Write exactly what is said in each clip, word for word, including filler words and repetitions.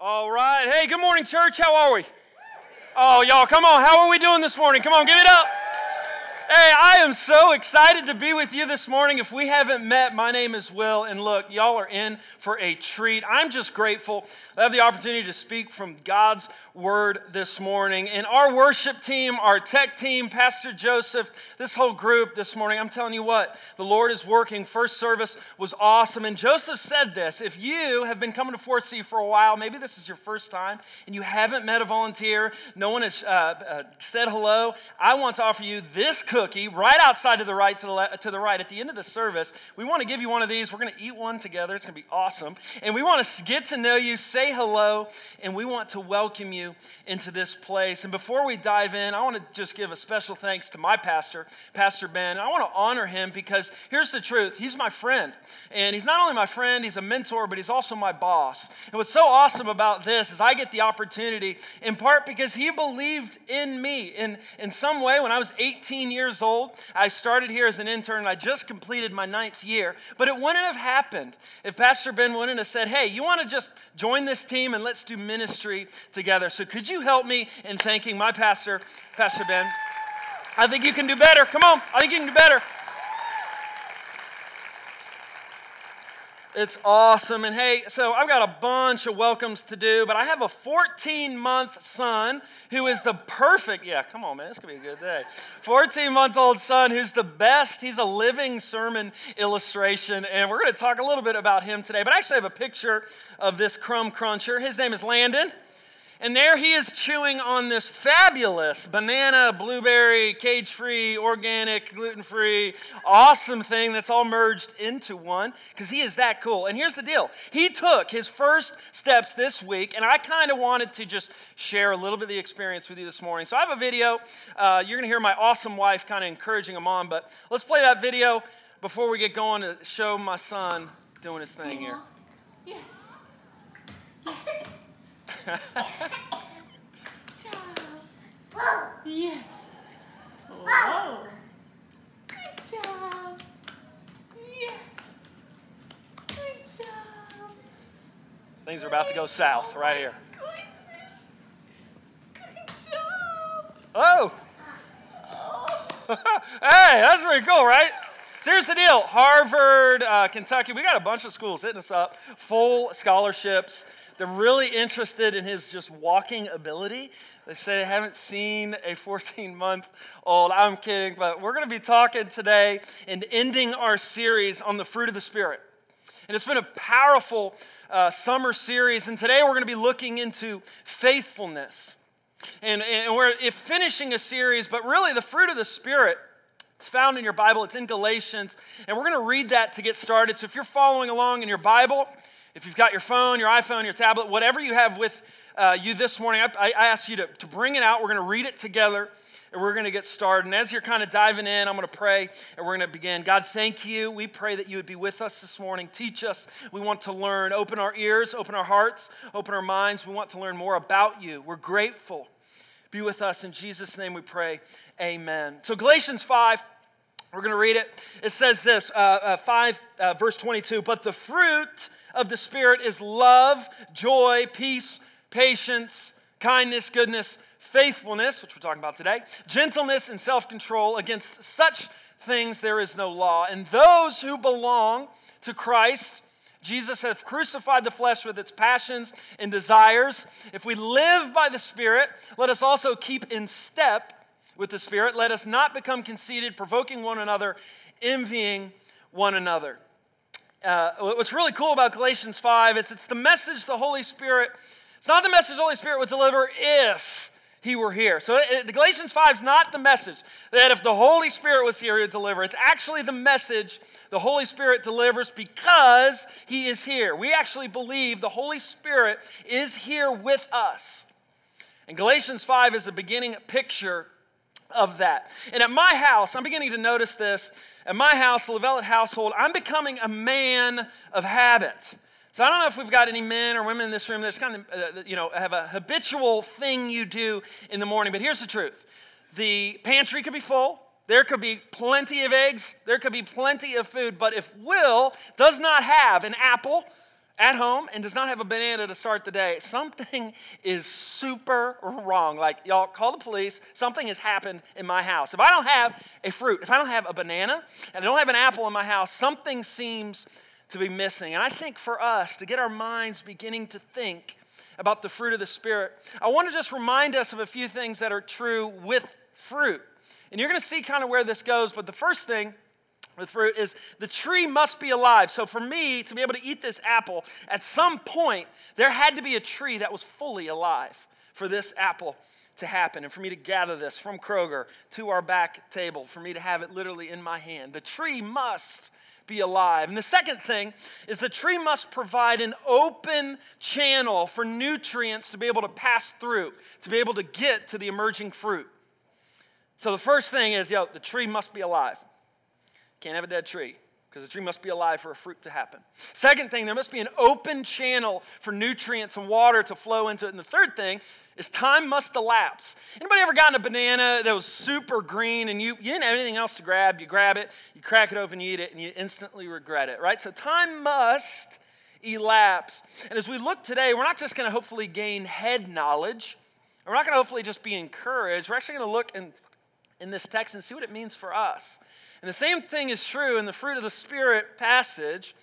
All right. Hey, good morning, church. How are we? Oh, y'all, come on. How are we doing this morning? Come on, give it up. Hey, I am so excited to be with you this morning. If we haven't met, my name is Will, and look, y'all are in for a treat. I'm just grateful to have the opportunity to speak from God's Word this morning. And our worship team, our tech team, Pastor Joseph, this whole group this morning, I'm telling you what, the Lord is working. First service was awesome. And Joseph said this, if you have been coming to four C for a while, maybe this is your first time, and you haven't met a volunteer, no one has uh, uh, said hello, I want to offer you this cookie right outside to the right, to the, le- to the right. At the end of the service, we want to give you one of these. We're going to eat one together. It's going to be awesome. And we want to get to know you, say hello, and we want to welcome you into this place. And before we dive in, I want to just give a special thanks to my pastor, Pastor Ben. And I want to honor him because here's the truth. He's my friend. And he's not only my friend, he's a mentor, but he's also my boss. And what's so awesome about this is I get the opportunity in part because he believed in me. In, in some way, when I was eighteen years old, I started here as an intern. I just completed my ninth year. But it wouldn't have happened if Pastor Ben wouldn't have said, hey, you want to just join this team and let's do ministry together. So could you help me in thanking my pastor, Pastor Ben? I think you can do better. Come on. I think you can do better. It's awesome. And hey, so I've got a bunch of welcomes to do, but I have a fourteen-month son who is the perfect, yeah, come on, man, this could be a good day. fourteen-month-old son who's the best. He's a living sermon illustration, and we're going to talk a little bit about him today, but I actually have a picture of this crumb cruncher. His name is Landon. And there he is chewing on this fabulous banana, blueberry, cage-free, organic, gluten-free, awesome thing that's all merged into one because he is that cool. And here's the deal. He took his first steps this week, and I kind of wanted to just share a little bit of the experience with you this morning. So I have a video. Uh, you're going to hear my awesome wife kind of encouraging him on, but let's play that video before we get going to show my son doing his thing here. Yes. Yes. Yes. Whoa. Good job. Yes. Good job. Things are about to go south right here. Good job. Oh. Hey, that's pretty cool, right? So here's the deal. Harvard, uh, Kentucky, we got a bunch of schools hitting us up, full scholarships. They're really interested in his just walking ability. They say they haven't seen a fourteen-month-old. I'm kidding, but we're going to be talking today and ending our series on the fruit of the Spirit. And it's been a powerful uh, summer series, and today we're going to be looking into faithfulness. And, and we're finishing a series, but really the fruit of the Spirit, it's found in your Bible. It's in Galatians, and we're going to read that to get started. So if you're following along in your Bible, if you've got your phone, your iPhone, your tablet, whatever you have with uh, you this morning, I, I ask you to, to bring it out. We're going to read it together, and we're going to get started. And as you're kind of diving in, I'm going to pray, and we're going to begin. God, thank you. We pray that you would be with us this morning. Teach us. We want to learn. Open our ears, open our hearts, open our minds. We want to learn more about you. We're grateful. Be with us. In Jesus' name we pray. Amen. So Galatians five, we're going to read it. It says this, uh, uh, five, uh, verse twenty-two, but the fruit of the Spirit is love, joy, peace, patience, kindness, goodness, faithfulness, which we're talking about today, gentleness and self-control. Against such things there is no law. And those who belong to Christ Jesus hath crucified the flesh with its passions and desires. If we live by the Spirit, let us also keep in step with the Spirit. Let us not become conceited, provoking one another, envying one another. Uh, what's really cool about Galatians five is it's the message the Holy Spirit, it's not the message the Holy Spirit would deliver if he were here. So it, the Galatians five is not the message that if the Holy Spirit was here, he would deliver. It's actually the message the Holy Spirit delivers because he is here. We actually believe the Holy Spirit is here with us. And Galatians five is a beginning picture of that. And at my house, I'm beginning to notice this. At my house, the Lavellet household, I'm becoming a man of habit. So I don't know if we've got any men or women in this room that's kind of, uh, you know, have a habitual thing you do in the morning. But here's the truth. The pantry could be full. There could be plenty of eggs. There could be plenty of food. But if Will does not have an apple, at home and does not have a banana to start the day, something is super wrong. Like, y'all, call the police. Something has happened in my house. If I don't have a fruit, if I don't have a banana, and I don't have an apple in my house, something seems to be missing. And I think for us to get our minds beginning to think about the fruit of the Spirit, I want to just remind us of a few things that are true with fruit. And you're going to see kind of where this goes, but the first thing with fruit is the tree must be alive. So for me to be able to eat this apple, at some point, there had to be a tree that was fully alive for this apple to happen and for me to gather this from Kroger to our back table, for me to have it literally in my hand. The tree must be alive. And the second thing is the tree must provide an open channel for nutrients to be able to pass through, to be able to get to the emerging fruit. So the first thing is, yo, the tree must be alive. Can't have a dead tree because the tree must be alive for a fruit to happen. Second thing, there must be an open channel for nutrients and water to flow into it. And the third thing is time must elapse. Anybody ever gotten a banana that was super green and you, you didn't have anything else to grab? You grab it, you crack it open, you eat it, and you instantly regret it, right? So time must elapse. And as we look today, we're not just going to hopefully gain head knowledge. We're not going to hopefully just be encouraged. We're actually going to look and in this text and see what it means for us. And the same thing is true in the fruit of the Spirit passage,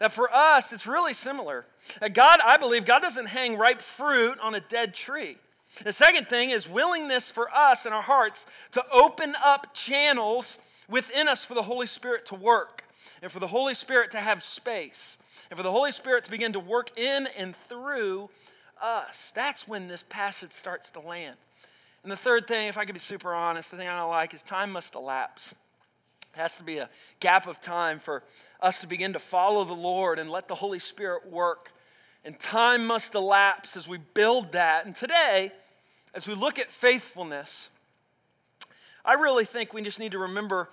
that for us, it's really similar. That God, I believe, God doesn't hang ripe fruit on a dead tree. The second thing is willingness for us in our hearts to open up channels within us for the Holy Spirit to work, and for the Holy Spirit to have space, and for the Holy Spirit to begin to work in and through us. That's when this passage starts to land. And the third thing, if I could be super honest, the thing I don't like is time must elapse. There has to be a gap of time for us to begin to follow the Lord and let the Holy Spirit work. And time must elapse as we build that. And today, as we look at faithfulness, I really think we just need to remember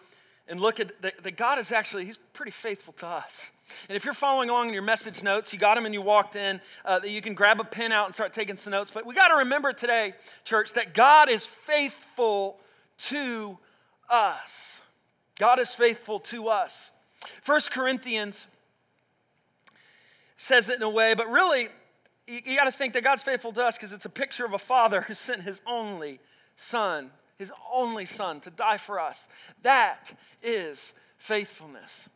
and look at that, that God is actually, he's pretty faithful to us. And if you're following along in your message notes, you got them and you walked in, uh, that you can grab a pen out and start taking some notes. But we got to remember today, church, that God is faithful to us. God is faithful to us. First Corinthians says it in a way, but really, you, you got to think that God's faithful to us because it's a picture of a father who sent his only son, his only son to die for us. That is faithfulness.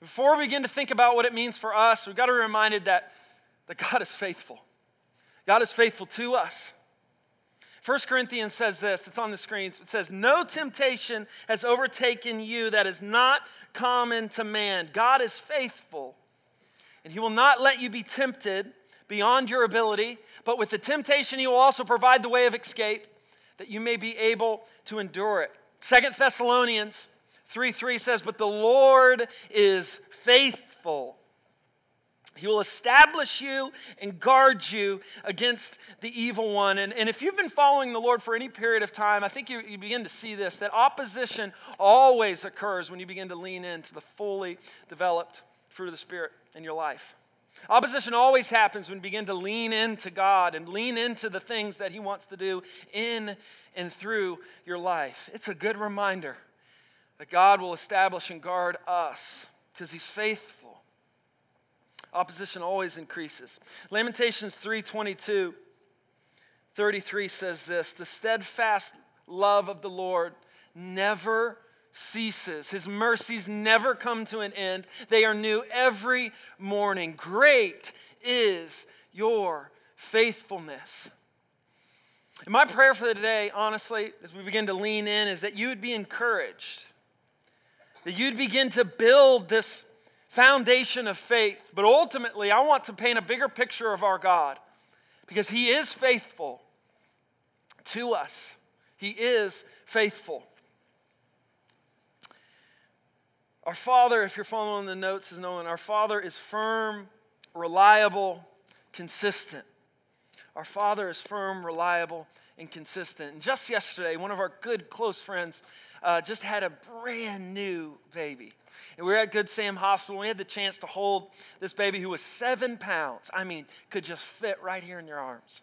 Before we begin to think about what it means for us, we've got to be reminded that, that God is faithful. God is faithful to us. First Corinthians says this, it's on the screens. It says, no temptation has overtaken you that is not common to man. God is faithful, and he will not let you be tempted beyond your ability, but with the temptation he will also provide the way of escape that you may be able to endure it. Second Thessalonians three three says, but the Lord is faithful. He will establish you and guard you against the evil one. And, and if you've been following the Lord for any period of time, I think you, you begin to see this, that opposition always occurs when you begin to lean into the fully developed fruit of the Spirit in your life. Opposition always happens when you begin to lean into God and lean into the things that he wants to do in and through your life. It's a good reminder that God will establish and guard us because he's faithful. Opposition always increases. Lamentations three twenty-two, thirty-three says this, the steadfast love of the Lord never ceases. His mercies never come to an end. They are new every morning. Great is your faithfulness. And my prayer for today, honestly, as we begin to lean in, is that you would be encouraged, that you'd begin to build this foundation of faith. But ultimately, I want to paint a bigger picture of our God because he is faithful to us. He is faithful. Our Father, if you're following the notes, is known. Our Father is firm, reliable, consistent. Our Father is firm, reliable, and consistent. And just yesterday, one of our good close friends Uh, just had a brand new baby. And we were at Good Sam Hospital. We had the chance to hold this baby who was seven pounds. I mean, could just fit right here in your arms.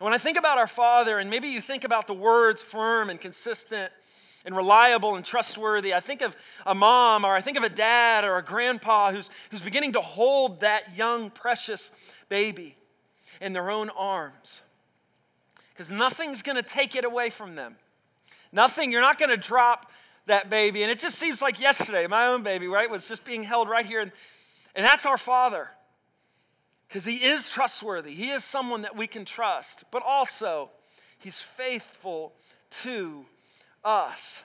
And when I think about our Father, and maybe you think about the words firm and consistent and reliable and trustworthy. I think of a mom, or I think of a dad or a grandpa who's, who's beginning to hold that young, precious baby in their own arms. Because nothing's going to take it away from them. Nothing, you're not going to drop that baby. And it just seems like yesterday, my own baby, right, was just being held right here. And, and that's our Father. Because He is trustworthy. He is someone that we can trust. But also, He's faithful to us.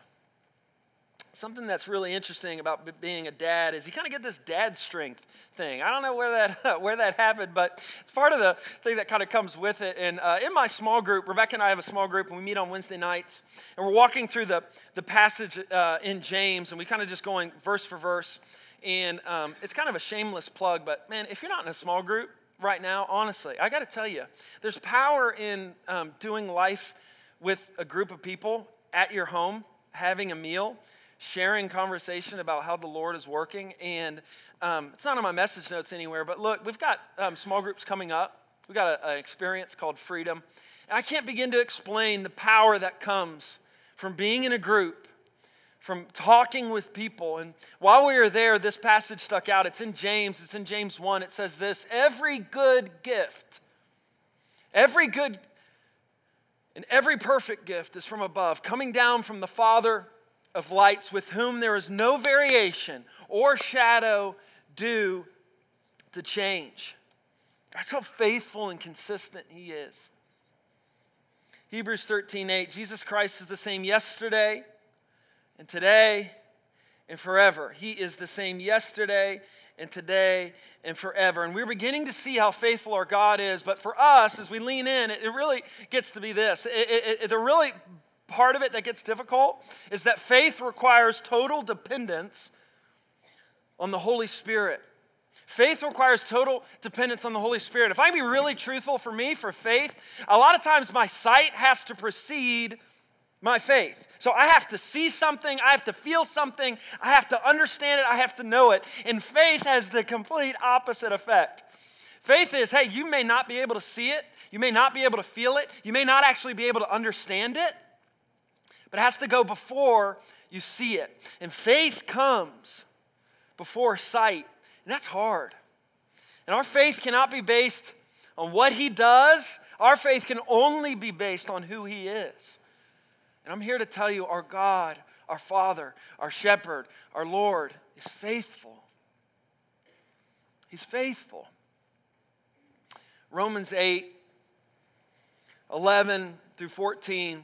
Something that's really interesting about being a dad is you kind of get this dad strength thing. I don't know where that where that happened, but it's part of the thing that kind of comes with it. And uh, in my small group, Rebecca and I have a small group, and we meet on Wednesday nights. And we're walking through the, the passage uh, in James, and we kind of just going verse for verse. And um, it's kind of a shameless plug, but man, if you're not in a small group right now, honestly, I got to tell you, there's power in um, doing life with a group of people at your home, having a meal, sharing conversation about how the Lord is working. And um, it's not on my message notes anywhere, but look, we've got um, small groups coming up. We've got an experience called Freedom. And I can't begin to explain the power that comes from being in a group, from talking with people. And while we were there, this passage stuck out. It's in James. It's in James one. It says this, every good gift, every good and every perfect gift is from above, coming down from the Father of lights, with whom there is no variation or shadow due to change. That's how faithful and consistent He is. Hebrews thirteen eight, Jesus Christ is the same yesterday and today and forever. He is the same yesterday and today and forever. And we're beginning to see how faithful our God is. But for us, as we lean in, it really gets to be this. It, it, it, the really... Part of it that gets difficult is that faith requires total dependence on the Holy Spirit. Faith requires total dependence on the Holy Spirit. If I can be really truthful, for me, for faith, a lot of times my sight has to precede my faith. So I have to see something, I have to feel something, I have to understand it, I have to know it. And faith has the complete opposite effect. Faith is, hey, you may not be able to see it, you may not be able to feel it, you may not actually be able to understand it, but it has to go before you see it. And faith comes before sight. And that's hard. And our faith cannot be based on what He does. Our faith can only be based on who He is. And I'm here to tell you, our God, our Father, our Shepherd, our Lord is faithful. He's faithful. Romans eight, eleven through fourteen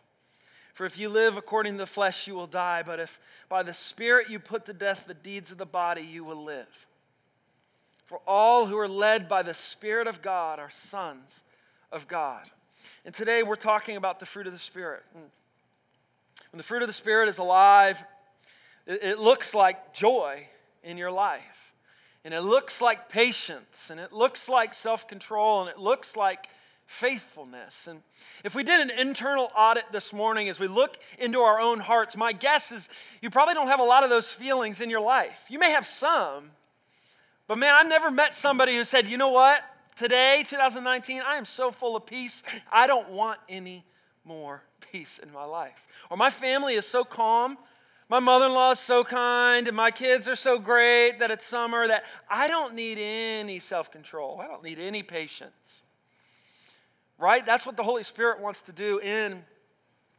For if you live according to the flesh, you will die. But if by the Spirit you put to death the deeds of the body, you will live. For all who are led by the Spirit of God are sons of God. And today we're talking about the fruit of the Spirit. When the fruit of the Spirit is alive, it looks like joy in your life. And it looks like patience. And it looks like self-control. And it looks like faithfulness. And if we did an internal audit this morning as we look into our own hearts, my guess is you probably don't have a lot of those feelings in your life. You may have some, but man, I've never met somebody who said, you know what, today, twenty nineteen, I am so full of peace, I don't want any more peace in my life. Or my family is so calm, my mother-in-law is so kind, and my kids are so great that it's summer that I don't need any self-control. I don't need any patience. Right? That's what the Holy Spirit wants to do in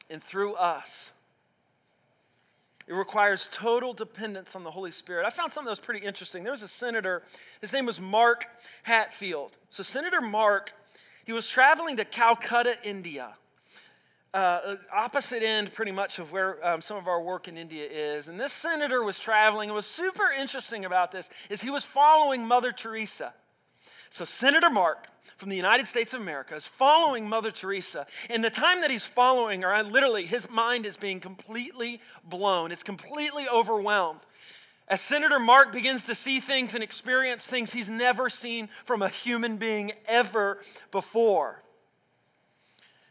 and through us. It requires total dependence on the Holy Spirit. I found something that was pretty interesting. There was a senator, his name was Mark Hatfield. So Senator Mark, he was traveling to Calcutta, India, uh, opposite end pretty much of where um, some of our work in India is. And this senator was traveling, and what's super interesting about this is he was following Mother Teresa. So Senator Mark from the United States of America is following Mother Teresa. And the time that he's following her, I literally, his mind is being completely blown. It's completely overwhelmed. As Senator Mark begins to see things and experience things he's never seen from a human being ever before.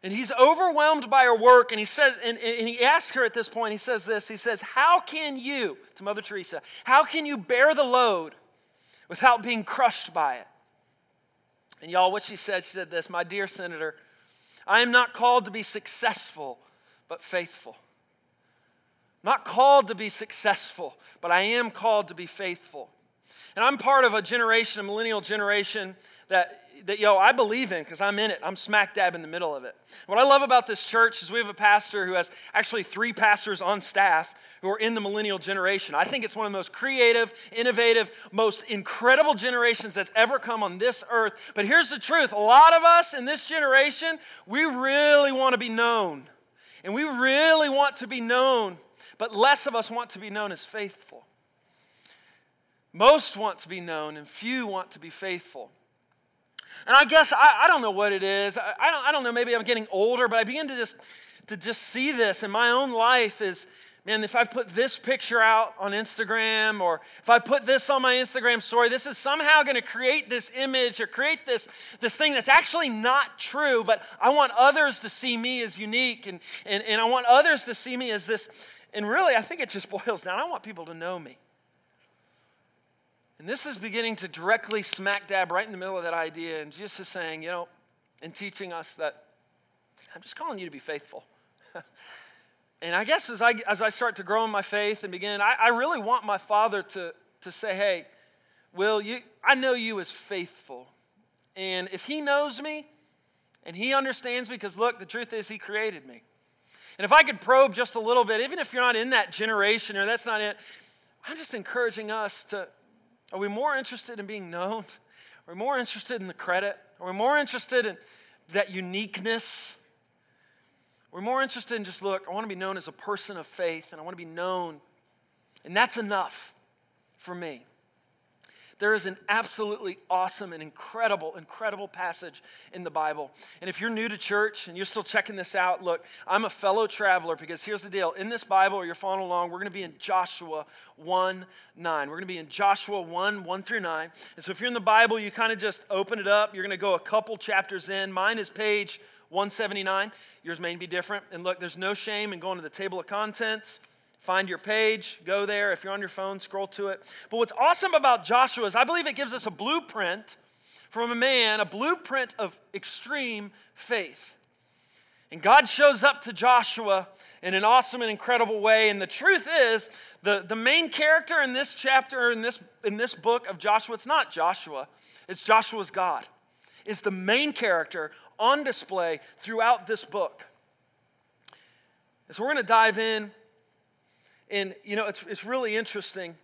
And he's overwhelmed by her work, and he says, and, and he asks her at this point, he says this, he says, how can you, to Mother Teresa, how can you bear the load without being crushed by it? And y'all, what she said, she said this, my dear Senator, I am not called to be successful, but faithful. I'm not called to be successful, but I am called to be faithful. And I'm part of a generation, a millennial generation that that, yo, I believe in because I'm in it. I'm smack dab in the middle of it. What I love about this church is we have a pastor who has actually three pastors on staff who are in the millennial generation. I think it's one of the most creative, innovative, most incredible generations that's ever come on this earth. But here's the truth. A lot of us in this generation, we really want to be known. And we really want to be known, but less of us want to be known as faithful. Most want to be known and few want to be faithful. And I guess, I, I don't know what it is. I, I, don't, I don't know, maybe I'm getting older, but I begin to just to just see this in my own life is, man, if I put this picture out on Instagram or if I put this on my Instagram story, this is somehow going to create this image or create this, this thing that's actually not true, but I want others to see me as unique and, and, and I want others to see me as this. And really, I think it just boils down. I want people to know me. And this is beginning to directly smack dab right in the middle of that idea. And Jesus is saying, you know, and teaching us that I'm just calling you to be faithful. And I guess as I as I start to grow in my faith and begin, I, I really want my Father to, to say, hey, Will, you, I know you as faithful. And if he knows me and he understands me, because look, the truth is he created me. And if I could probe just a little bit, even if you're not in that generation or that's not it, I'm just encouraging us to, are we more interested in being known? Are we more interested in the credit? Are we more interested in that uniqueness? We're more interested in just, look, I want to be known as a person of faith, and I want to be known, and that's enough for me. There is an absolutely awesome and incredible, incredible passage in the Bible. And if you're new to church and you're still checking this out, look, I'm a fellow traveler because here's the deal. In this Bible, or you're following along, we're going to be in Joshua one nine. We're going to be in Joshua one, one through nine. And so if you're in the Bible, you kind of just open it up. You're going to go a couple chapters in. Mine is page one seventy-nine. Yours may be different. And look, there's no shame in going to the table of contents. Find your page, go there. If you're on your phone, scroll to it. But what's awesome about Joshua is I believe it gives us a blueprint from a man, a blueprint of extreme faith. And God shows up to Joshua in an awesome and incredible way. And the truth is, the, the main character in this chapter, in this, in this book of Joshua, it's not Joshua, it's Joshua's God. It's the main character on display throughout this book. And so we're going to dive in. And, you know, it's it's really interesting.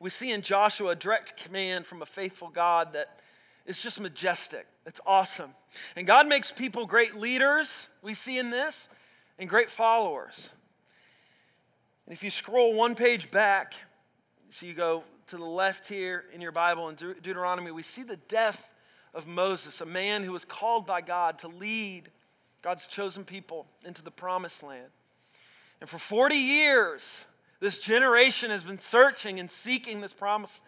We see in Joshua a direct command from a faithful God that is just majestic. It's awesome. And God makes people great leaders, we see in this, and great followers. And if you scroll one page back, so you go to the left here in your Bible in De- Deuteronomy, we see the death of Moses, a man who was called by God to lead God's chosen people into the promised land. And for forty years, this generation has been searching and seeking this promise,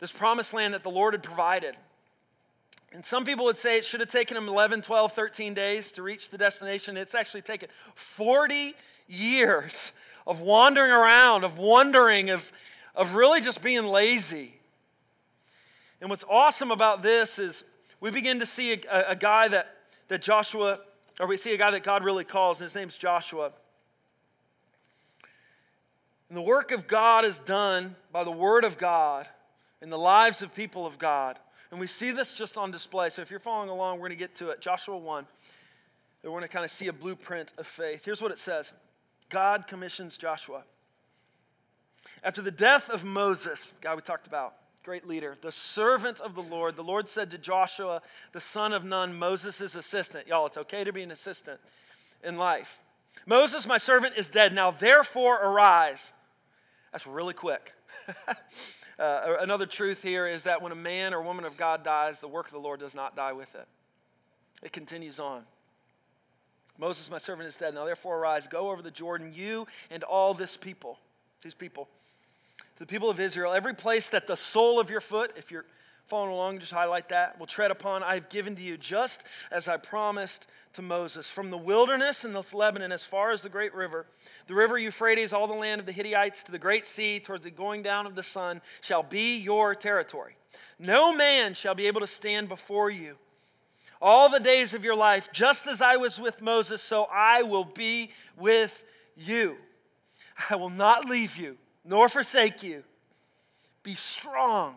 this promised land that the Lord had provided. And some people would say it should have taken them eleven, twelve, thirteen days to reach the destination. It's actually taken forty years of wandering around, of wondering, of, of really just being lazy. And what's awesome about this is we begin to see a, a, a guy that, that Joshua, or we see a guy that God really calls, and his name's Joshua. And the work of God is done by the word of God in the lives of people of God. And we see this just on display. So if you're following along, we're going to get to it. Joshua one. We're going to kind of see a blueprint of faith. Here's what it says. God commissions Joshua. After the death of Moses, the guy we talked about, great leader, the servant of the Lord, the Lord said to Joshua, the son of Nun, Moses' assistant. Y'all, it's okay to be an assistant in life. Moses, my servant, is dead. Now, therefore, arise. That's really quick. uh, another truth here is that when a man or woman of God dies, the work of the Lord does not die with it. It continues on. Moses, my servant, is dead. Now, therefore, arise. Go over the Jordan, you and all this people, these people, to the people of Israel, every place that the sole of your foot, if you're following along, just highlight that, will tread upon, I have given to you, just as I promised to Moses. From the wilderness and the Lebanon, as far as the great river, the river Euphrates, all the land of the Hittites, to the great sea, towards the going down of the sun, shall be your territory. No man shall be able to stand before you. All the days of your life, just as I was with Moses, so I will be with you. I will not leave you, nor forsake you. Be strong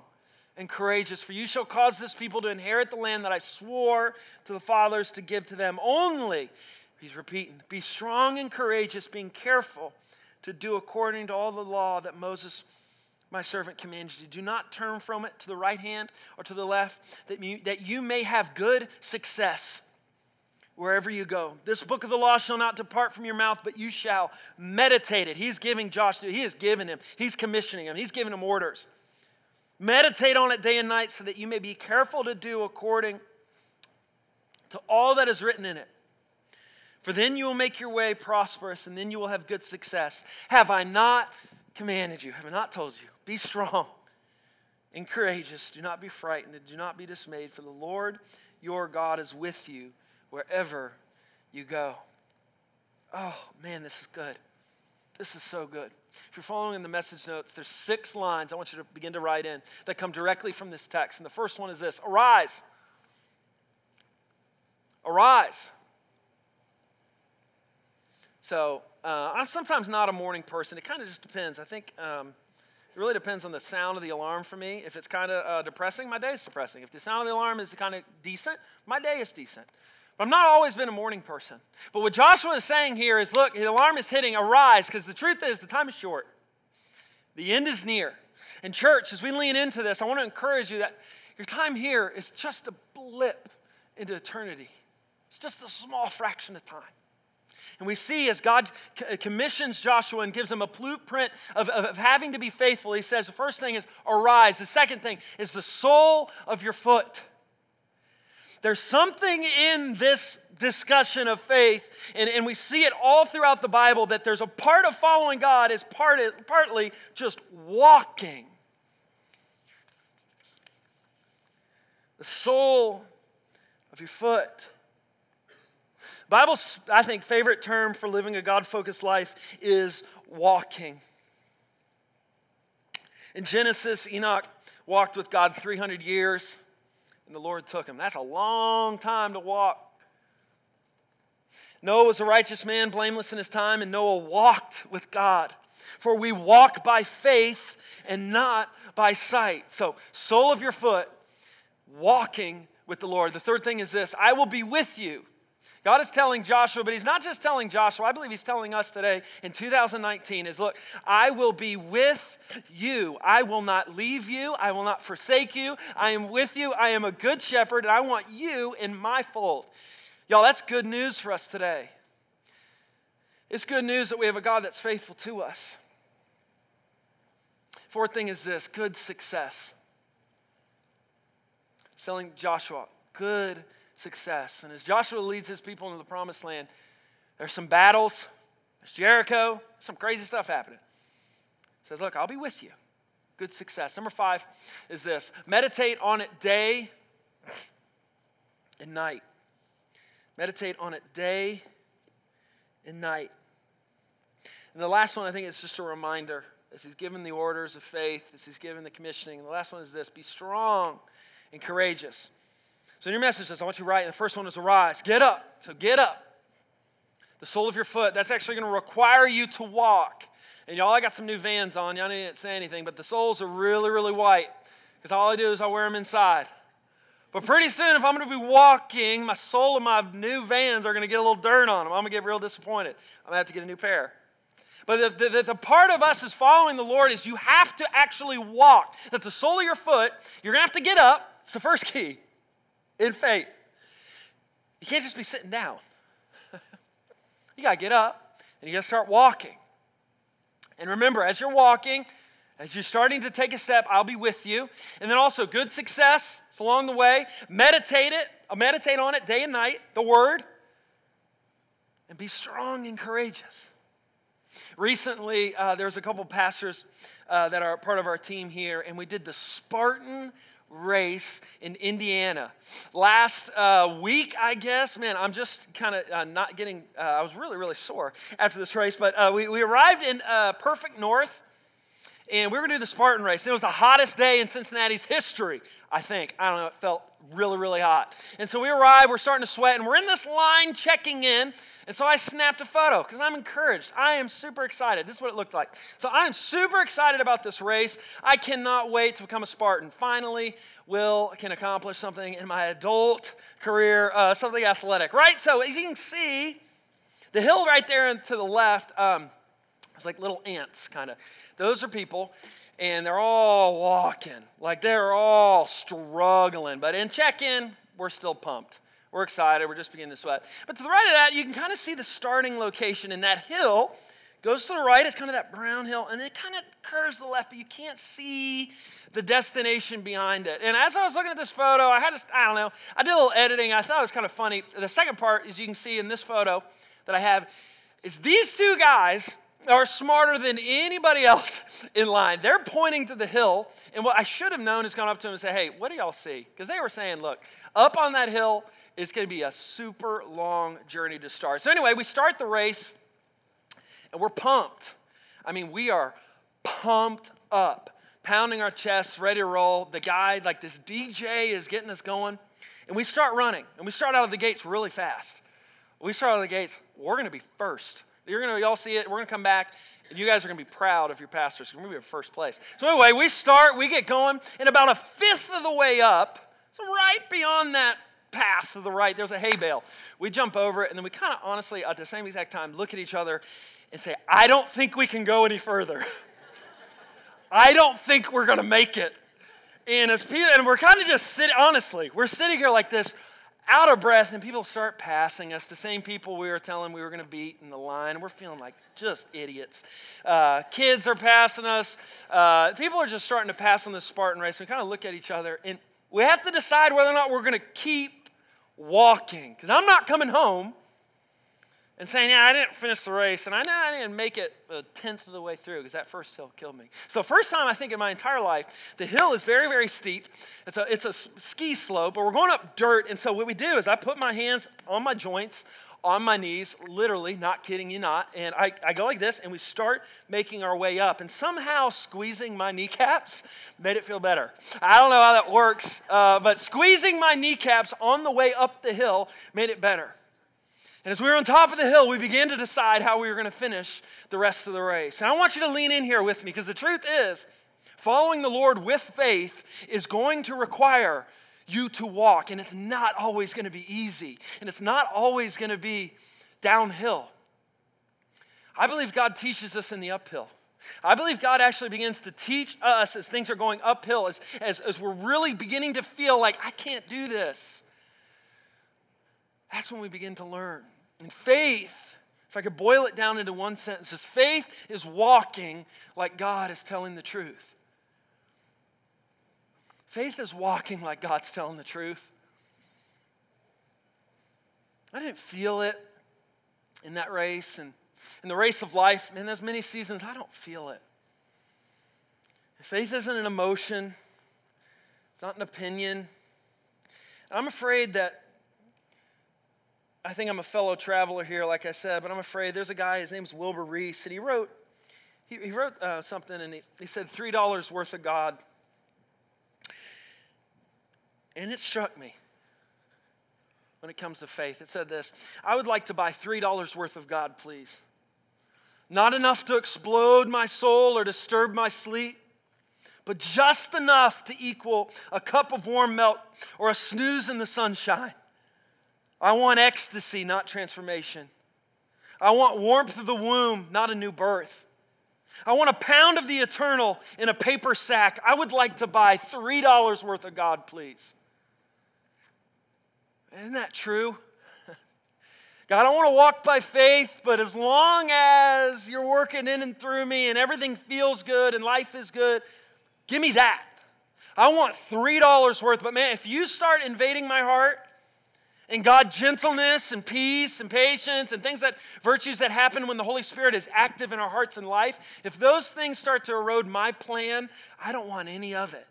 and courageous, for you shall cause this people to inherit the land that I swore to the fathers to give to them. Only, he's repeating, be strong and courageous, being careful to do according to all the law that Moses, my servant, commanded you. Do not turn from it to the right hand or to the left, that you, that you may have good success wherever you go. This book of the law shall not depart from your mouth, but you shall meditate it. He's giving Joshua, he is giving him, he's commissioning him, he's giving him orders. Meditate on it day and night so that you may be careful to do according to all that is written in it. For then you will make your way prosperous, and then you will have good success. Have I not commanded you? Have I not told you? Be strong and courageous. Do not be frightened, and do not be dismayed, for the Lord your God is with you wherever you go. Oh, man, this is good. This is so good. If you're following in the message notes, there's six lines I want you to begin to write in that come directly from this text. And the first one is this: arise. Arise. So uh, I'm sometimes not a morning person. It kind of just depends. I think um, it really depends on the sound of the alarm for me. If it's kind of uh, depressing, my day is depressing. If the sound of the alarm is kind of decent, my day is decent. I've not always been a morning person. But what Joshua is saying here is, look, the alarm is hitting, arise, because the truth is the time is short. The end is near. And church, as we lean into this, I want to encourage you that your time here is just a blip into eternity. It's just a small fraction of time. And we see as God commissions Joshua and gives him a blueprint of, of, of having to be faithful, he says the first thing is arise. The second thing is the sole of your foot. There's something in this discussion of faith, and, and we see it all throughout the Bible, that there's a part of following God is part of, partly just walking. The sole of your foot. Bible's, I think, favorite term for living a God-focused life is walking. In Genesis, Enoch walked with God three hundred years. And the Lord took him. That's a long time to walk. Noah was a righteous man, blameless in his time, and Noah walked with God. For we walk by faith and not by sight. So, sole of your foot, walking with the Lord. The third thing is this: I will be with you. God is telling Joshua, but he's not just telling Joshua. I believe he's telling us today in two thousand nineteen is, look, I will be with you. I will not leave you. I will not forsake you. I am with you. I am a good shepherd, and I want you in my fold. Y'all, that's good news for us today. It's good news that we have a God that's faithful to us. Fourth thing is this: good success. He's telling Joshua, good success. And as Joshua leads his people into the promised land, there's some battles, there's Jericho, some crazy stuff happening. He says, look, I'll be with you. Good success. Number five is this: meditate on it day and night. Meditate on it day and night. And the last one, I think, is just a reminder as he's given the orders of faith, as he's given the commissioning. And the last one is this: be strong and courageous. So in your messages, I want you to write, and the first one is arise. Get up. So get up. The sole of your foot. That's actually going to require you to walk. And y'all, I got some new Vans on. Y'all didn't say anything, but the soles are really, really white because all I do is I wear them inside. But pretty soon, if I'm going to be walking, my sole of my new Vans are going to get a little dirt on them. I'm going to get real disappointed. I'm going to have to get a new pair. But the, the, the part of us is following the Lord is you have to actually walk. That the sole of your foot, you're going to have to get up. It's the first key. In faith. You can't just be sitting down. You got to get up and you got to start walking. And remember, as you're walking, as you're starting to take a step, I'll be with you. And then also, good success. It's along the way. Meditate it. Meditate on it day and night, the word. And be strong and courageous. Recently, uh, there's a couple pastors uh, that are part of our team here, and we did the Spartan Race in Indiana. Last uh, week, I guess, man, I'm just kind of uh, not getting, uh, I was really, really sore after this race, but uh, we, we arrived in uh, Perfect North, and we were going to do the Spartan Race. And it was the hottest day in Cincinnati's history, I think. I don't know, it felt really, really hot. And so we arrived, we're starting to sweat, and we're in this line checking in. And so I snapped a photo because I'm encouraged. I am super excited. This is what it looked like. So I'm super excited about this race. I cannot wait to become a Spartan. Finally, Will can accomplish something in my adult career, uh, something athletic, right? So as you can see, the hill right there and to the left, um, it's like little ants, kind of. Those are people, and they're all walking. Like, they're all struggling. But in check-in, we're still pumped. We're excited. We're just beginning to sweat. But to the right of that, you can kind of see the starting location. And that hill goes to the right. It's kind of that brown hill. And it kind of curves to the left, but you can't see the destination behind it. And as I was looking at this photo, I had to, I don't know, I did a little editing. I thought it was kind of funny. The second part, as you can see in this photo that I have, is these two guys are smarter than anybody else in line. They're pointing to the hill, and what I should have known is gone up to them and say, hey, what do y'all see? Because they were saying, look, up on that hill is going to be a super long journey to start. So anyway, we start the race, and we're pumped. I mean, we are pumped up, pounding our chests, ready to roll. The guy, like this D J, is getting us going, and we start running, and we start out of the gates really fast. We start out of the gates, we're going to be first. You're going to y'all see it. We're going to come back, and you guys are going to be proud of your pastors. We're going to be in first place. So anyway, we start. We get going, and about a fifth of the way up, so right beyond that path to the right, there's a hay bale. We jump over it, and then we kind of honestly, at the same exact time, look at each other and say, I don't think we can go any further. I don't think we're going to make it. And, as people, and we're kind of just sitting, honestly, we're sitting here like this, out of breath, and people start passing us, the same people we were telling we were going to beat in the line. We're feeling like just idiots. Uh, kids are passing us. Uh, people are just starting to pass on this Spartan race. We kind of look at each other, and we have to decide whether or not we're going to keep walking, because I'm not coming home and saying, yeah, I didn't finish the race, and I know I didn't make it a tenth of the way through because that first hill killed me. So first time, I think, in my entire life, the hill is very, very steep. It's a, it's a ski slope, but we're going up dirt, and so what we do is I put my hands on my joints, on my knees, literally, not kidding you not, and I, I go like this, and we start making our way up, and somehow squeezing my kneecaps made it feel better. I don't know how that works, uh, but squeezing my kneecaps on the way up the hill made it better. And as we were on top of the hill, we began to decide how we were going to finish the rest of the race. And I want you to lean in here with me, because the truth is, following the Lord with faith is going to require you to walk. And it's not always going to be easy. And it's not always going to be downhill. I believe God teaches us in the uphill. I believe God actually begins to teach us as things are going uphill, as, as, as we're really beginning to feel like, I can't do this. That's when we begin to learn. And faith, if I could boil it down into one sentence, is faith is walking like God is telling the truth. Faith is walking like God's telling the truth. I didn't feel it in that race. And in the race of life, man, there's many seasons I don't feel it. Faith isn't an emotion. It's not an opinion. And I'm afraid that I think I'm a fellow traveler here, like I said, but I'm afraid there's a guy, his name's Wilbur Reese, and he wrote he, he wrote uh, something, and he, he said, three dollars worth of God. And it struck me when it comes to faith. It said this: I would like to buy three dollars worth of God, please. Not enough to explode my soul or disturb my sleep, but just enough to equal a cup of warm milk or a snooze in the sunshine. I want ecstasy, not transformation. I want warmth of the womb, not a new birth. I want a pound of the eternal in a paper sack. I would like to buy three dollars worth of God, please. Isn't that true? God, I want to walk by faith, but as long as you're working in and through me and everything feels good and life is good, give me that. I want three dollars worth. But man, if you start invading my heart, And God, gentleness and peace and patience and things that, virtues that happen when the Holy Spirit is active in our hearts and life, if those things start to erode my plan, I don't want any of it.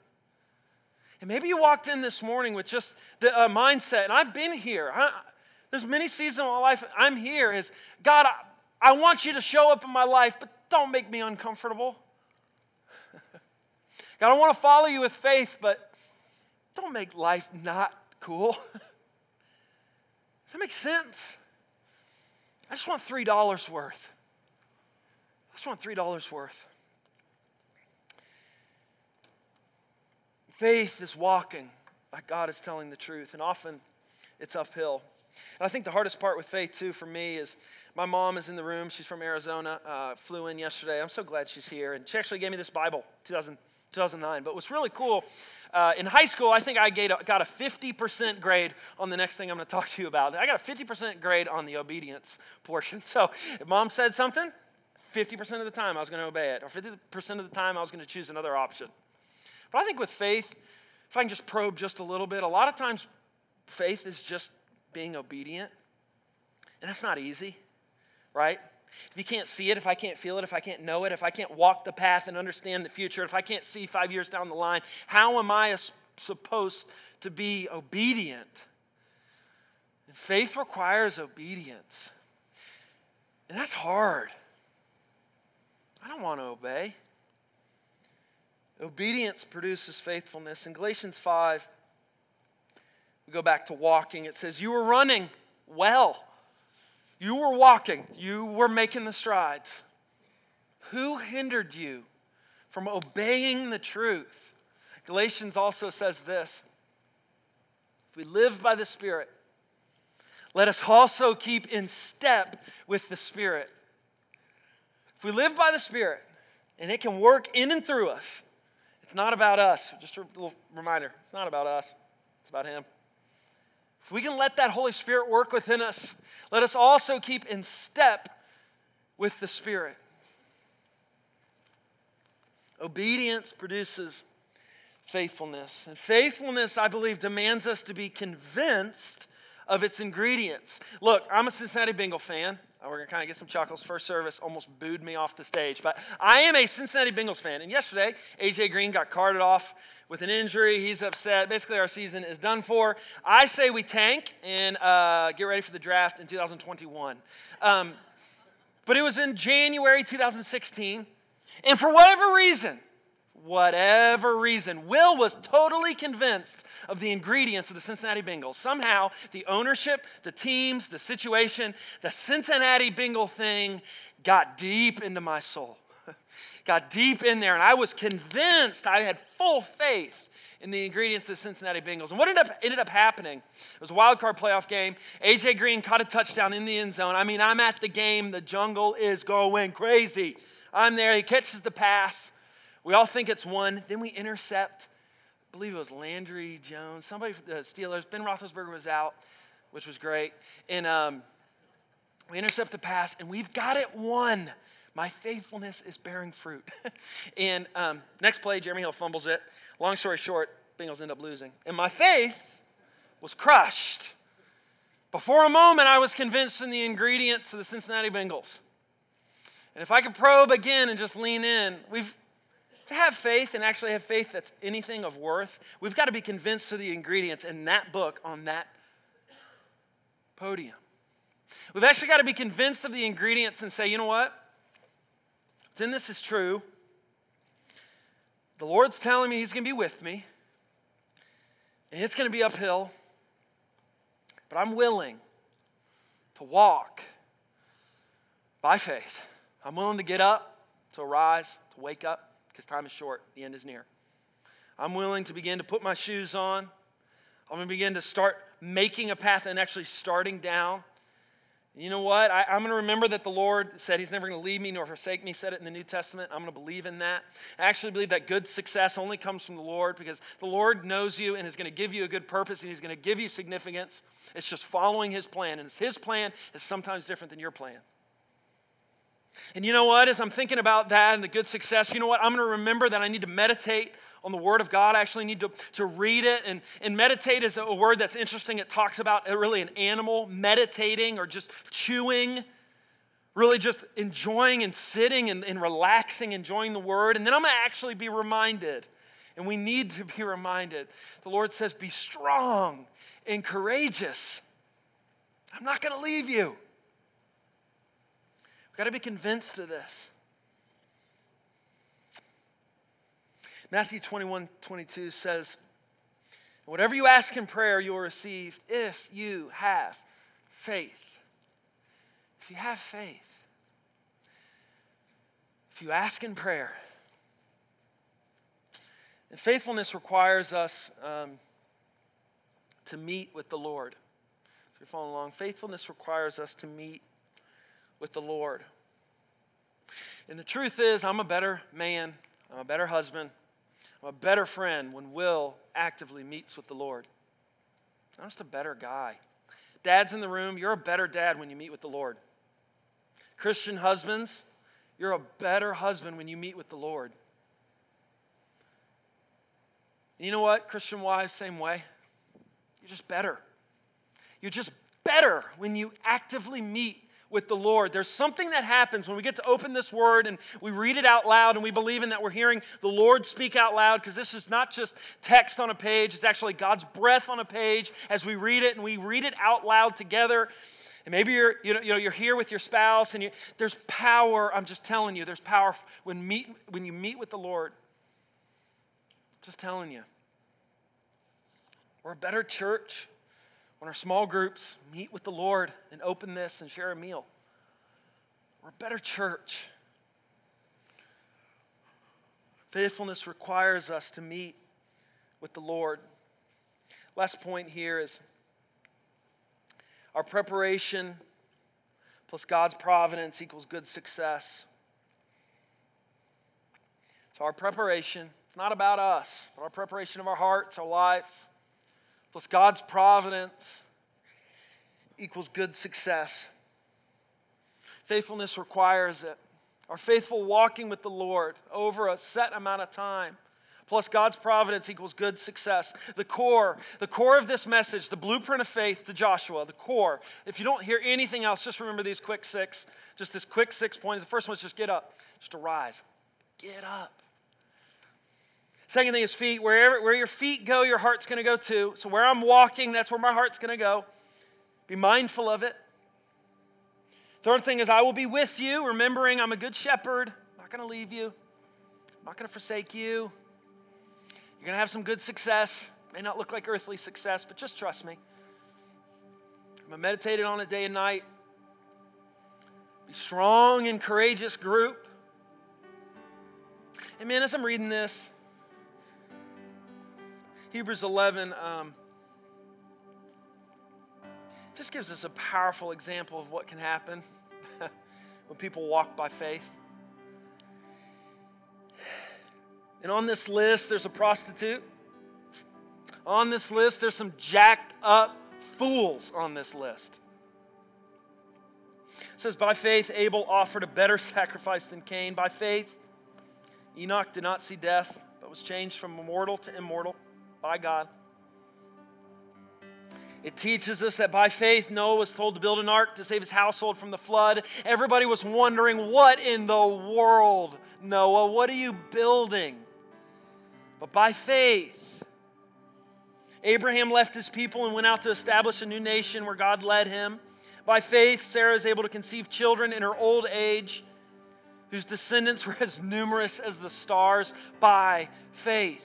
And maybe you walked in this morning with just the uh, mindset, and I've been here. I, there's many seasons of my life I'm here is, God, I, I want you to show up in my life, but don't make me uncomfortable. God, I want to follow you with faith, but don't make life not cool. Does that make sense? I just want three dollars worth. I just want three dollars worth. Faith is walking like God is telling the truth, and often it's uphill. And I think the hardest part with faith, too, for me is my mom is in the room. She's from Arizona, uh, flew in yesterday. I'm so glad she's here. And she actually gave me this Bible, two thousand, two thousand nine. But what's really cool, uh, in high school, I think I a, got a fifty percent grade on the next thing I'm going to talk to you about. I got a fifty percent grade on the obedience portion. So if mom said something, fifty percent of the time I was going to obey it, or fifty percent of the time I was going to choose another option. But I think with faith, if I can just probe just a little bit, a lot of times faith is just being obedient. And that's not easy, right? If you can't see it, if I can't feel it, if I can't know it, if I can't walk the path and understand the future, if I can't see five years down the line, how am I supposed to be obedient? And faith requires obedience. And that's hard. I don't want to obey. Obedience produces faithfulness. In Galatians five, we go back to walking. It says, you were running well. You were walking. You were making the strides. Who hindered you from obeying the truth? Galatians also says this. If we live by the Spirit, let us also keep in step with the Spirit. If we live by the Spirit, and it can work in and through us, it's not about us. Just a little reminder, it's not about us. It's about Him. If we can let that Holy Spirit work within us, let us also keep in step with the Spirit. Obedience produces faithfulness. And faithfulness, I believe, demands us to be convinced of its ingredients. Look, I'm a Cincinnati Bengals fan. We're going to kind of get some chuckles. First service almost booed me off the stage. But I am a Cincinnati Bengals fan. And yesterday, A J Green got carted off with an injury. He's upset. Basically, our season is done for. I say we tank and uh, get ready for the draft in two thousand twenty-one. Um, but it was in January two thousand sixteen. And for whatever reason, whatever reason, Will was totally convinced of the ingredients of the Cincinnati Bengals. Somehow, the ownership, the teams, the situation, the Cincinnati Bengal thing got deep into my soul, got deep in there. And I was convinced, I had full faith in the ingredients of the Cincinnati Bengals. And what ended up, ended up happening, it was a wild card playoff game. A J Green caught a touchdown in the end zone. I mean, I'm at the game. The jungle is going crazy. I'm there. He catches the pass. We all think it's one. Then we intercept. I believe it was Landry Jones. Somebody from the Steelers. Ben Roethlisberger was out, which was great. And um, we intercept the pass, and we've got it one. My faithfulness is bearing fruit. and um, next play, Jeremy Hill fumbles it. Long story short, Bengals end up losing. And my faith was crushed. Before a moment, I was convinced in the ingredients of the Cincinnati Bengals. And if I could probe again and just lean in, we've... To have faith and actually have faith that's anything of worth, we've got to be convinced of the ingredients in that book on that podium. We've actually got to be convinced of the ingredients and say, you know what? What's in this is true. The Lord's telling me He's going to be with me, and it's going to be uphill, but I'm willing to walk by faith. I'm willing to get up, to rise, to wake up, because time is short, the end is near. I'm willing to begin to put my shoes on. I'm going to begin to start making a path and actually starting down. And you know what? I, I'm going to remember that the Lord said He's never going to leave me nor forsake me. He said it in the New Testament. I'm going to believe in that. I actually believe that good success only comes from the Lord, because the Lord knows you and is going to give you a good purpose, and He's going to give you significance. It's just following His plan, and it's His plan is sometimes different than your plan. And you know what? As I'm thinking about that and the good success, you know what? I'm going to remember that I need to meditate on the Word of God. I actually need to, to read it. And, and meditate is a word that's interesting. It talks about really an animal meditating or just chewing, really just enjoying and sitting and, and relaxing, enjoying the Word. And then I'm going to actually be reminded, and we need to be reminded. The Lord says, be strong and courageous. I'm not going to leave you. We've got to be convinced of this. Matthew twenty-one twenty-two says, whatever you ask in prayer, you will receive if you have faith. If you have faith. If you ask in prayer. And faithfulness requires us um, to meet with the Lord. If you're following along, faithfulness requires us to meet with the Lord. And the truth is, I'm a better man, I'm a better husband, I'm a better friend when Will actively meets with the Lord. I'm just a better guy. Dads in the room, you're a better dad when you meet with the Lord. Christian husbands, you're a better husband when you meet with the Lord. You know what? Christian wives, same way. You're just better. You're just better when you actively meet with the Lord. There's something that happens when we get to open this word and we read it out loud and we believe in that we're hearing the Lord speak out loud, because this is not just text on a page. It's actually God's breath on a page as we read it, and we read it out loud together. And maybe you're, you know, you know, you're here with your spouse, and you, there's power. I'm just telling you, there's power when meet when you meet with the Lord. Just telling you. We're a better church when our small groups meet with the Lord and open this and share a meal. We're a better church. Faithfulness requires us to meet with the Lord. Last point here is our preparation plus God's providence equals good success. So our preparation, it's not about us, but our preparation of our hearts, our lives, plus God's providence equals good success. Faithfulness requires it. Our faithful walking with the Lord over a set amount of time, plus God's providence equals good success. The core, the core of this message, the blueprint of faith to Joshua, the core. If you don't hear anything else, just remember these quick six, just this quick six points. The first one is just get up, just arise, get up. Second thing is feet. Wherever, where your feet go, your heart's going to go too. So where I'm walking, that's where my heart's going to go. Be mindful of it. Third thing is I will be with you, remembering I'm a good shepherd. I'm not going to leave you. I'm not going to forsake you. You're going to have some good success. May not look like earthly success, but just trust me. I'm going to meditate on it day and night. Be strong and courageous group. And man, as I'm reading this, Hebrews eleven um, just gives us a powerful example of what can happen when people walk by faith. And on this list, there's a prostitute. On this list, there's some jacked up fools on this list. It says, by faith, Abel offered a better sacrifice than Cain. By faith, Enoch did not see death, but was changed from mortal to immortal. By God. It teaches us that by faith, Noah was told to build an ark to save his household from the flood. Everybody was wondering, what in the world, Noah? What are you building? But by faith, Abraham left his people and went out to establish a new nation where God led him. By faith, Sarah is able to conceive children in her old age, whose descendants were as numerous as the stars. By faith.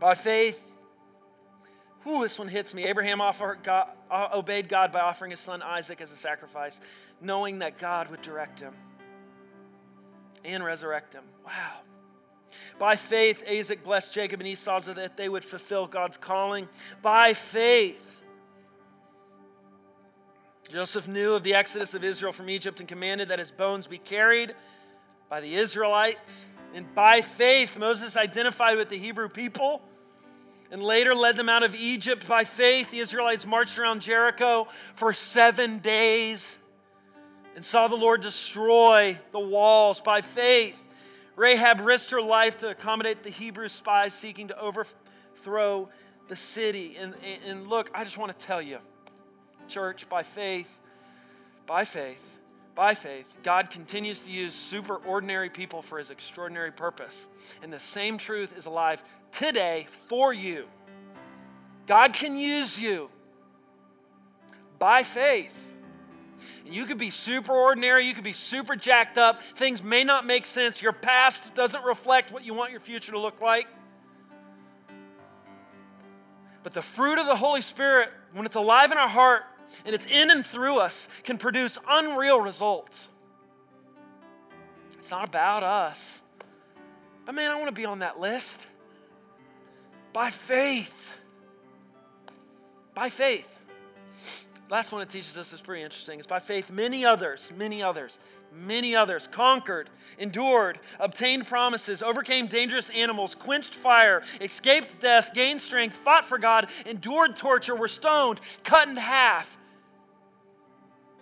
By faith, whew, this one hits me. Abraham offered God, obeyed God by offering his son Isaac as a sacrifice, knowing that God would direct him and resurrect him. Wow. By faith, Isaac blessed Jacob and Esau so that they would fulfill God's calling. By faith, Joseph knew of the exodus of Israel from Egypt and commanded that his bones be carried by the Israelites. And by faith, Moses identified with the Hebrew people and later led them out of Egypt. By faith, the Israelites marched around Jericho for seven days and saw the Lord destroy the walls. By faith, Rahab risked her life to accommodate the Hebrew spies seeking to overthrow the city. And, and look, I just want to tell you, church, by faith, by faith, by faith, God continues to use super ordinary people for his extraordinary purpose. And the same truth is alive today for you. God can use you by faith. And you could be super ordinary, you could be super jacked up, things may not make sense, your past doesn't reflect what you want your future to look like. But the fruit of the Holy Spirit, when it's alive in our heart and it's in and through us, can produce unreal results. It's not about us. But man, I want to be on that list. By faith. By faith. Last one it teaches us is pretty interesting. It's by faith many others, many others, many others conquered, endured, obtained promises, overcame dangerous animals, quenched fire, escaped death, gained strength, fought for God, endured torture, were stoned, cut in half.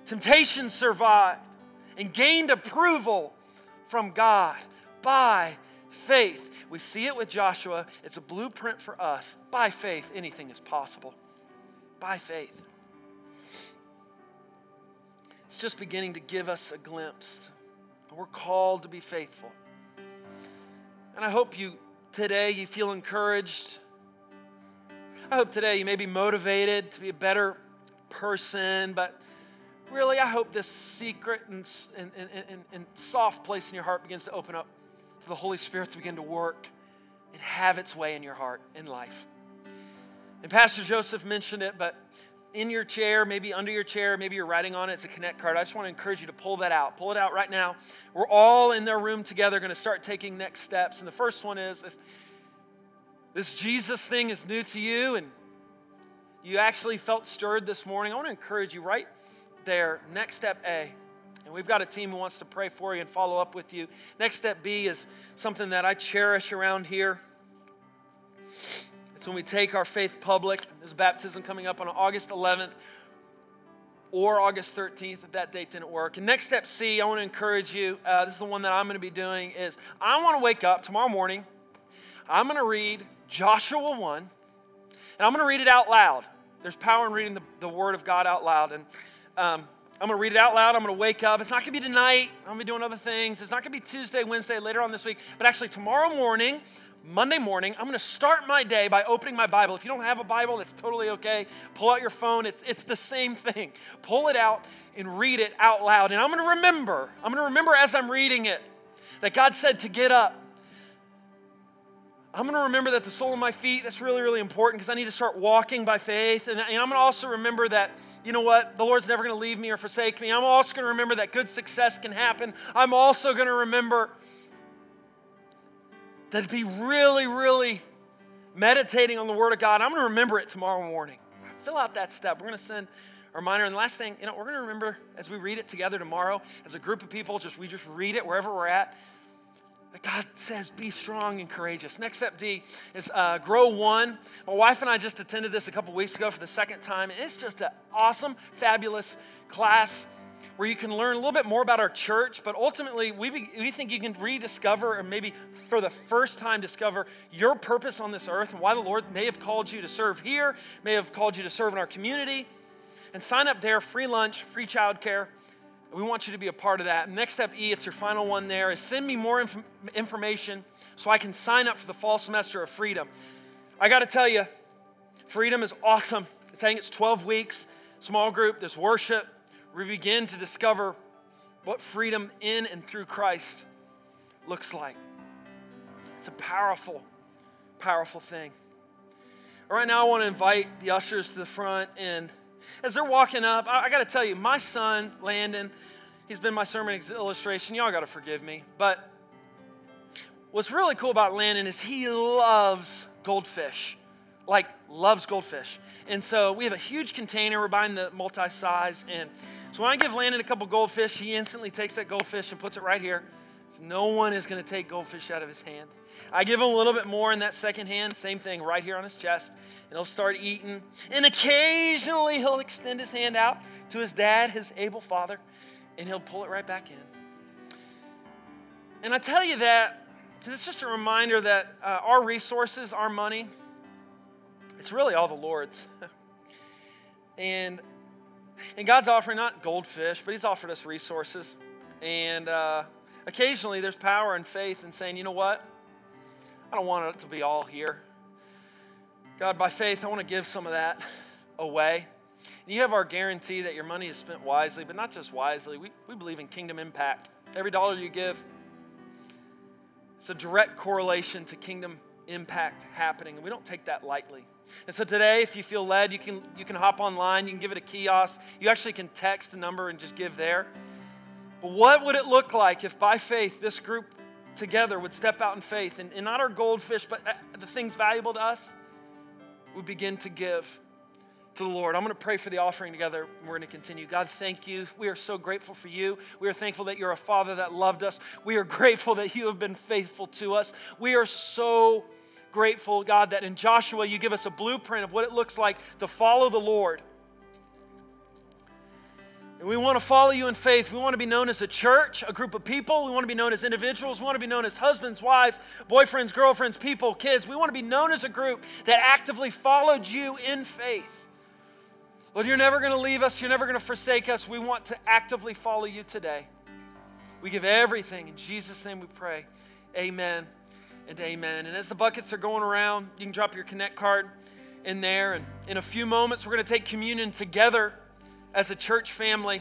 Temptation survived and gained approval from God by faith. We see it with Joshua. It's a blueprint for us. By faith, anything is possible. By faith. It's just beginning to give us a glimpse. We're called to be faithful. And I hope you today you feel encouraged. I hope today you may be motivated to be a better person, but really I hope this secret and, and, and, and soft place in your heart begins to open up to the Holy Spirit to begin to work and have its way in your heart, in life. And Pastor Joseph mentioned it, but in your chair, maybe under your chair, maybe you're writing on it, it's a Connect card. I just want to encourage you to pull that out. Pull it out right now. We're all in their room together, going to start taking next steps. And the first one is, if this Jesus thing is new to you and you actually felt stirred this morning, I want to encourage you right there, next step A. And we've got a team who wants to pray for you and follow up with you. Next step B is something that I cherish around here. It's when we take our faith public. There's baptism coming up on August eleventh or August thirteenth if that date didn't work. And next step C, I want to encourage you, uh, this is the one that I'm going to be doing, is I want to wake up tomorrow morning, I'm going to read Joshua one, and I'm going to read it out loud. There's power in reading the, the Word of God out loud. And um, I'm going to read it out loud. I'm going to wake up. It's not going to be tonight. I'm going to be doing other things. It's not going to be Tuesday, Wednesday, later on this week. But actually tomorrow morning, Monday morning, I'm going to start my day by opening my Bible. If you don't have a Bible, that's totally okay. Pull out your phone. It's it's the same thing. Pull it out and read it out loud. And I'm going to remember, I'm going to remember as I'm reading it that God said to get up. I'm going to remember that the sole of my feet, that's really, really important because I need to start walking by faith. And, and I'm going to also remember that, you know what, the Lord's never going to leave me or forsake me. I'm also going to remember that good success can happen. I'm also going to remember that be really, really meditating on the Word of God. I'm going to remember it tomorrow morning. Fill out that step. We're going to send a reminder. And the last thing, you know, we're going to remember as we read it together tomorrow, as a group of people, just we just read it wherever we're at. That God says, be strong and courageous. Next step D is uh, grow one. My wife and I just attended this a couple weeks ago for the second time. And it's just an awesome, fabulous class where you can learn a little bit more about our church, but ultimately we be, we think you can rediscover or maybe for the first time discover your purpose on this earth and why the Lord may have called you to serve here, may have called you to serve in our community. And sign up there, free lunch, free childcare. We want you to be a part of that. Next step E, it's your final one there, is send me more inf- information so I can sign up for the fall semester of Freedom. I got to tell you, Freedom is awesome. I think it's twelve weeks, small group, there's worship. We begin to discover what freedom in and through Christ looks like. It's a powerful, powerful thing. All right, now I want to invite the ushers to the front. And as they're walking up, I, I got to tell you, my son, Landon, he's been my sermon illustration. Y'all got to forgive me. But what's really cool about Landon is he loves goldfish, like loves goldfish. And so we have a huge container. We're buying the multi-size. And so when I give Landon a couple goldfish, he instantly takes that goldfish and puts it right here. So no one is going to take goldfish out of his hand. I give him a little bit more in that second hand, same thing right here on his chest, and he'll start eating. And occasionally he'll extend his hand out to his dad, his able father, and he'll pull it right back in. And I tell you that it's just a reminder that uh, our resources, our money, it's really all the Lord's. and and God's offering not goldfish, but he's offered us resources. And uh, occasionally there's power and faith in saying, you know what? I don't want it to be all here. God, by faith, I want to give some of that away. And you have our guarantee that your money is spent wisely, but not just wisely. We, we believe in kingdom impact. Every dollar you give, it's a direct correlation to kingdom impact happening, and we don't take that lightly. And so today, if you feel led, you can you can hop online, you can give it a kiosk, you actually can text a number and just give there. But what would it look like if by faith this group together would step out in faith, and, and not our goldfish, but the things valuable to us, we begin to give to the Lord. I'm going to pray for the offering together, and we're going to continue. God, thank you. We are so grateful for you. We are thankful that you're a father that loved us. We are grateful that you have been faithful to us. We are so grateful, God, that in Joshua you give us a blueprint of what it looks like to follow the Lord. And we want to follow you in faith. We want to be known as a church, a group of people. We want to be known as individuals. We want to be known as husbands, wives, boyfriends, girlfriends, people, kids. We want to be known as a group that actively followed you in faith. Lord, you're never going to leave us. You're never going to forsake us. We want to actively follow you today. We give everything. In Jesus' name we pray. Amen and amen. And as the buckets are going around, you can drop your Connect card in there. And in a few moments, we're going to take communion together as a church family.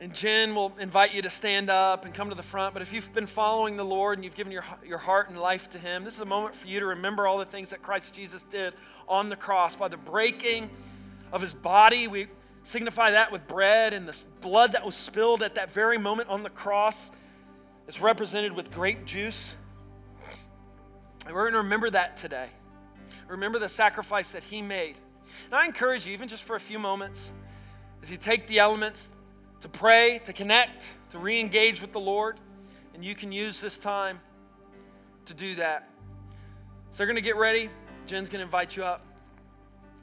And Jen will invite you to stand up and come to the front. But if you've been following the Lord and you've given your, your heart and life to him, this is a moment for you to remember all the things that Christ Jesus did on the cross. By the breaking of his body, we signify that with bread, and the blood that was spilled at that very moment on the cross is represented with grape juice. And we're going to remember that today. Remember the sacrifice that he made. And I encourage you, even just for a few moments, as you take the elements, to pray, to connect, to re-engage with the Lord. And you can use this time to do that. So we're going to get ready. Jen's going to invite you up.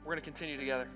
We're going to continue together.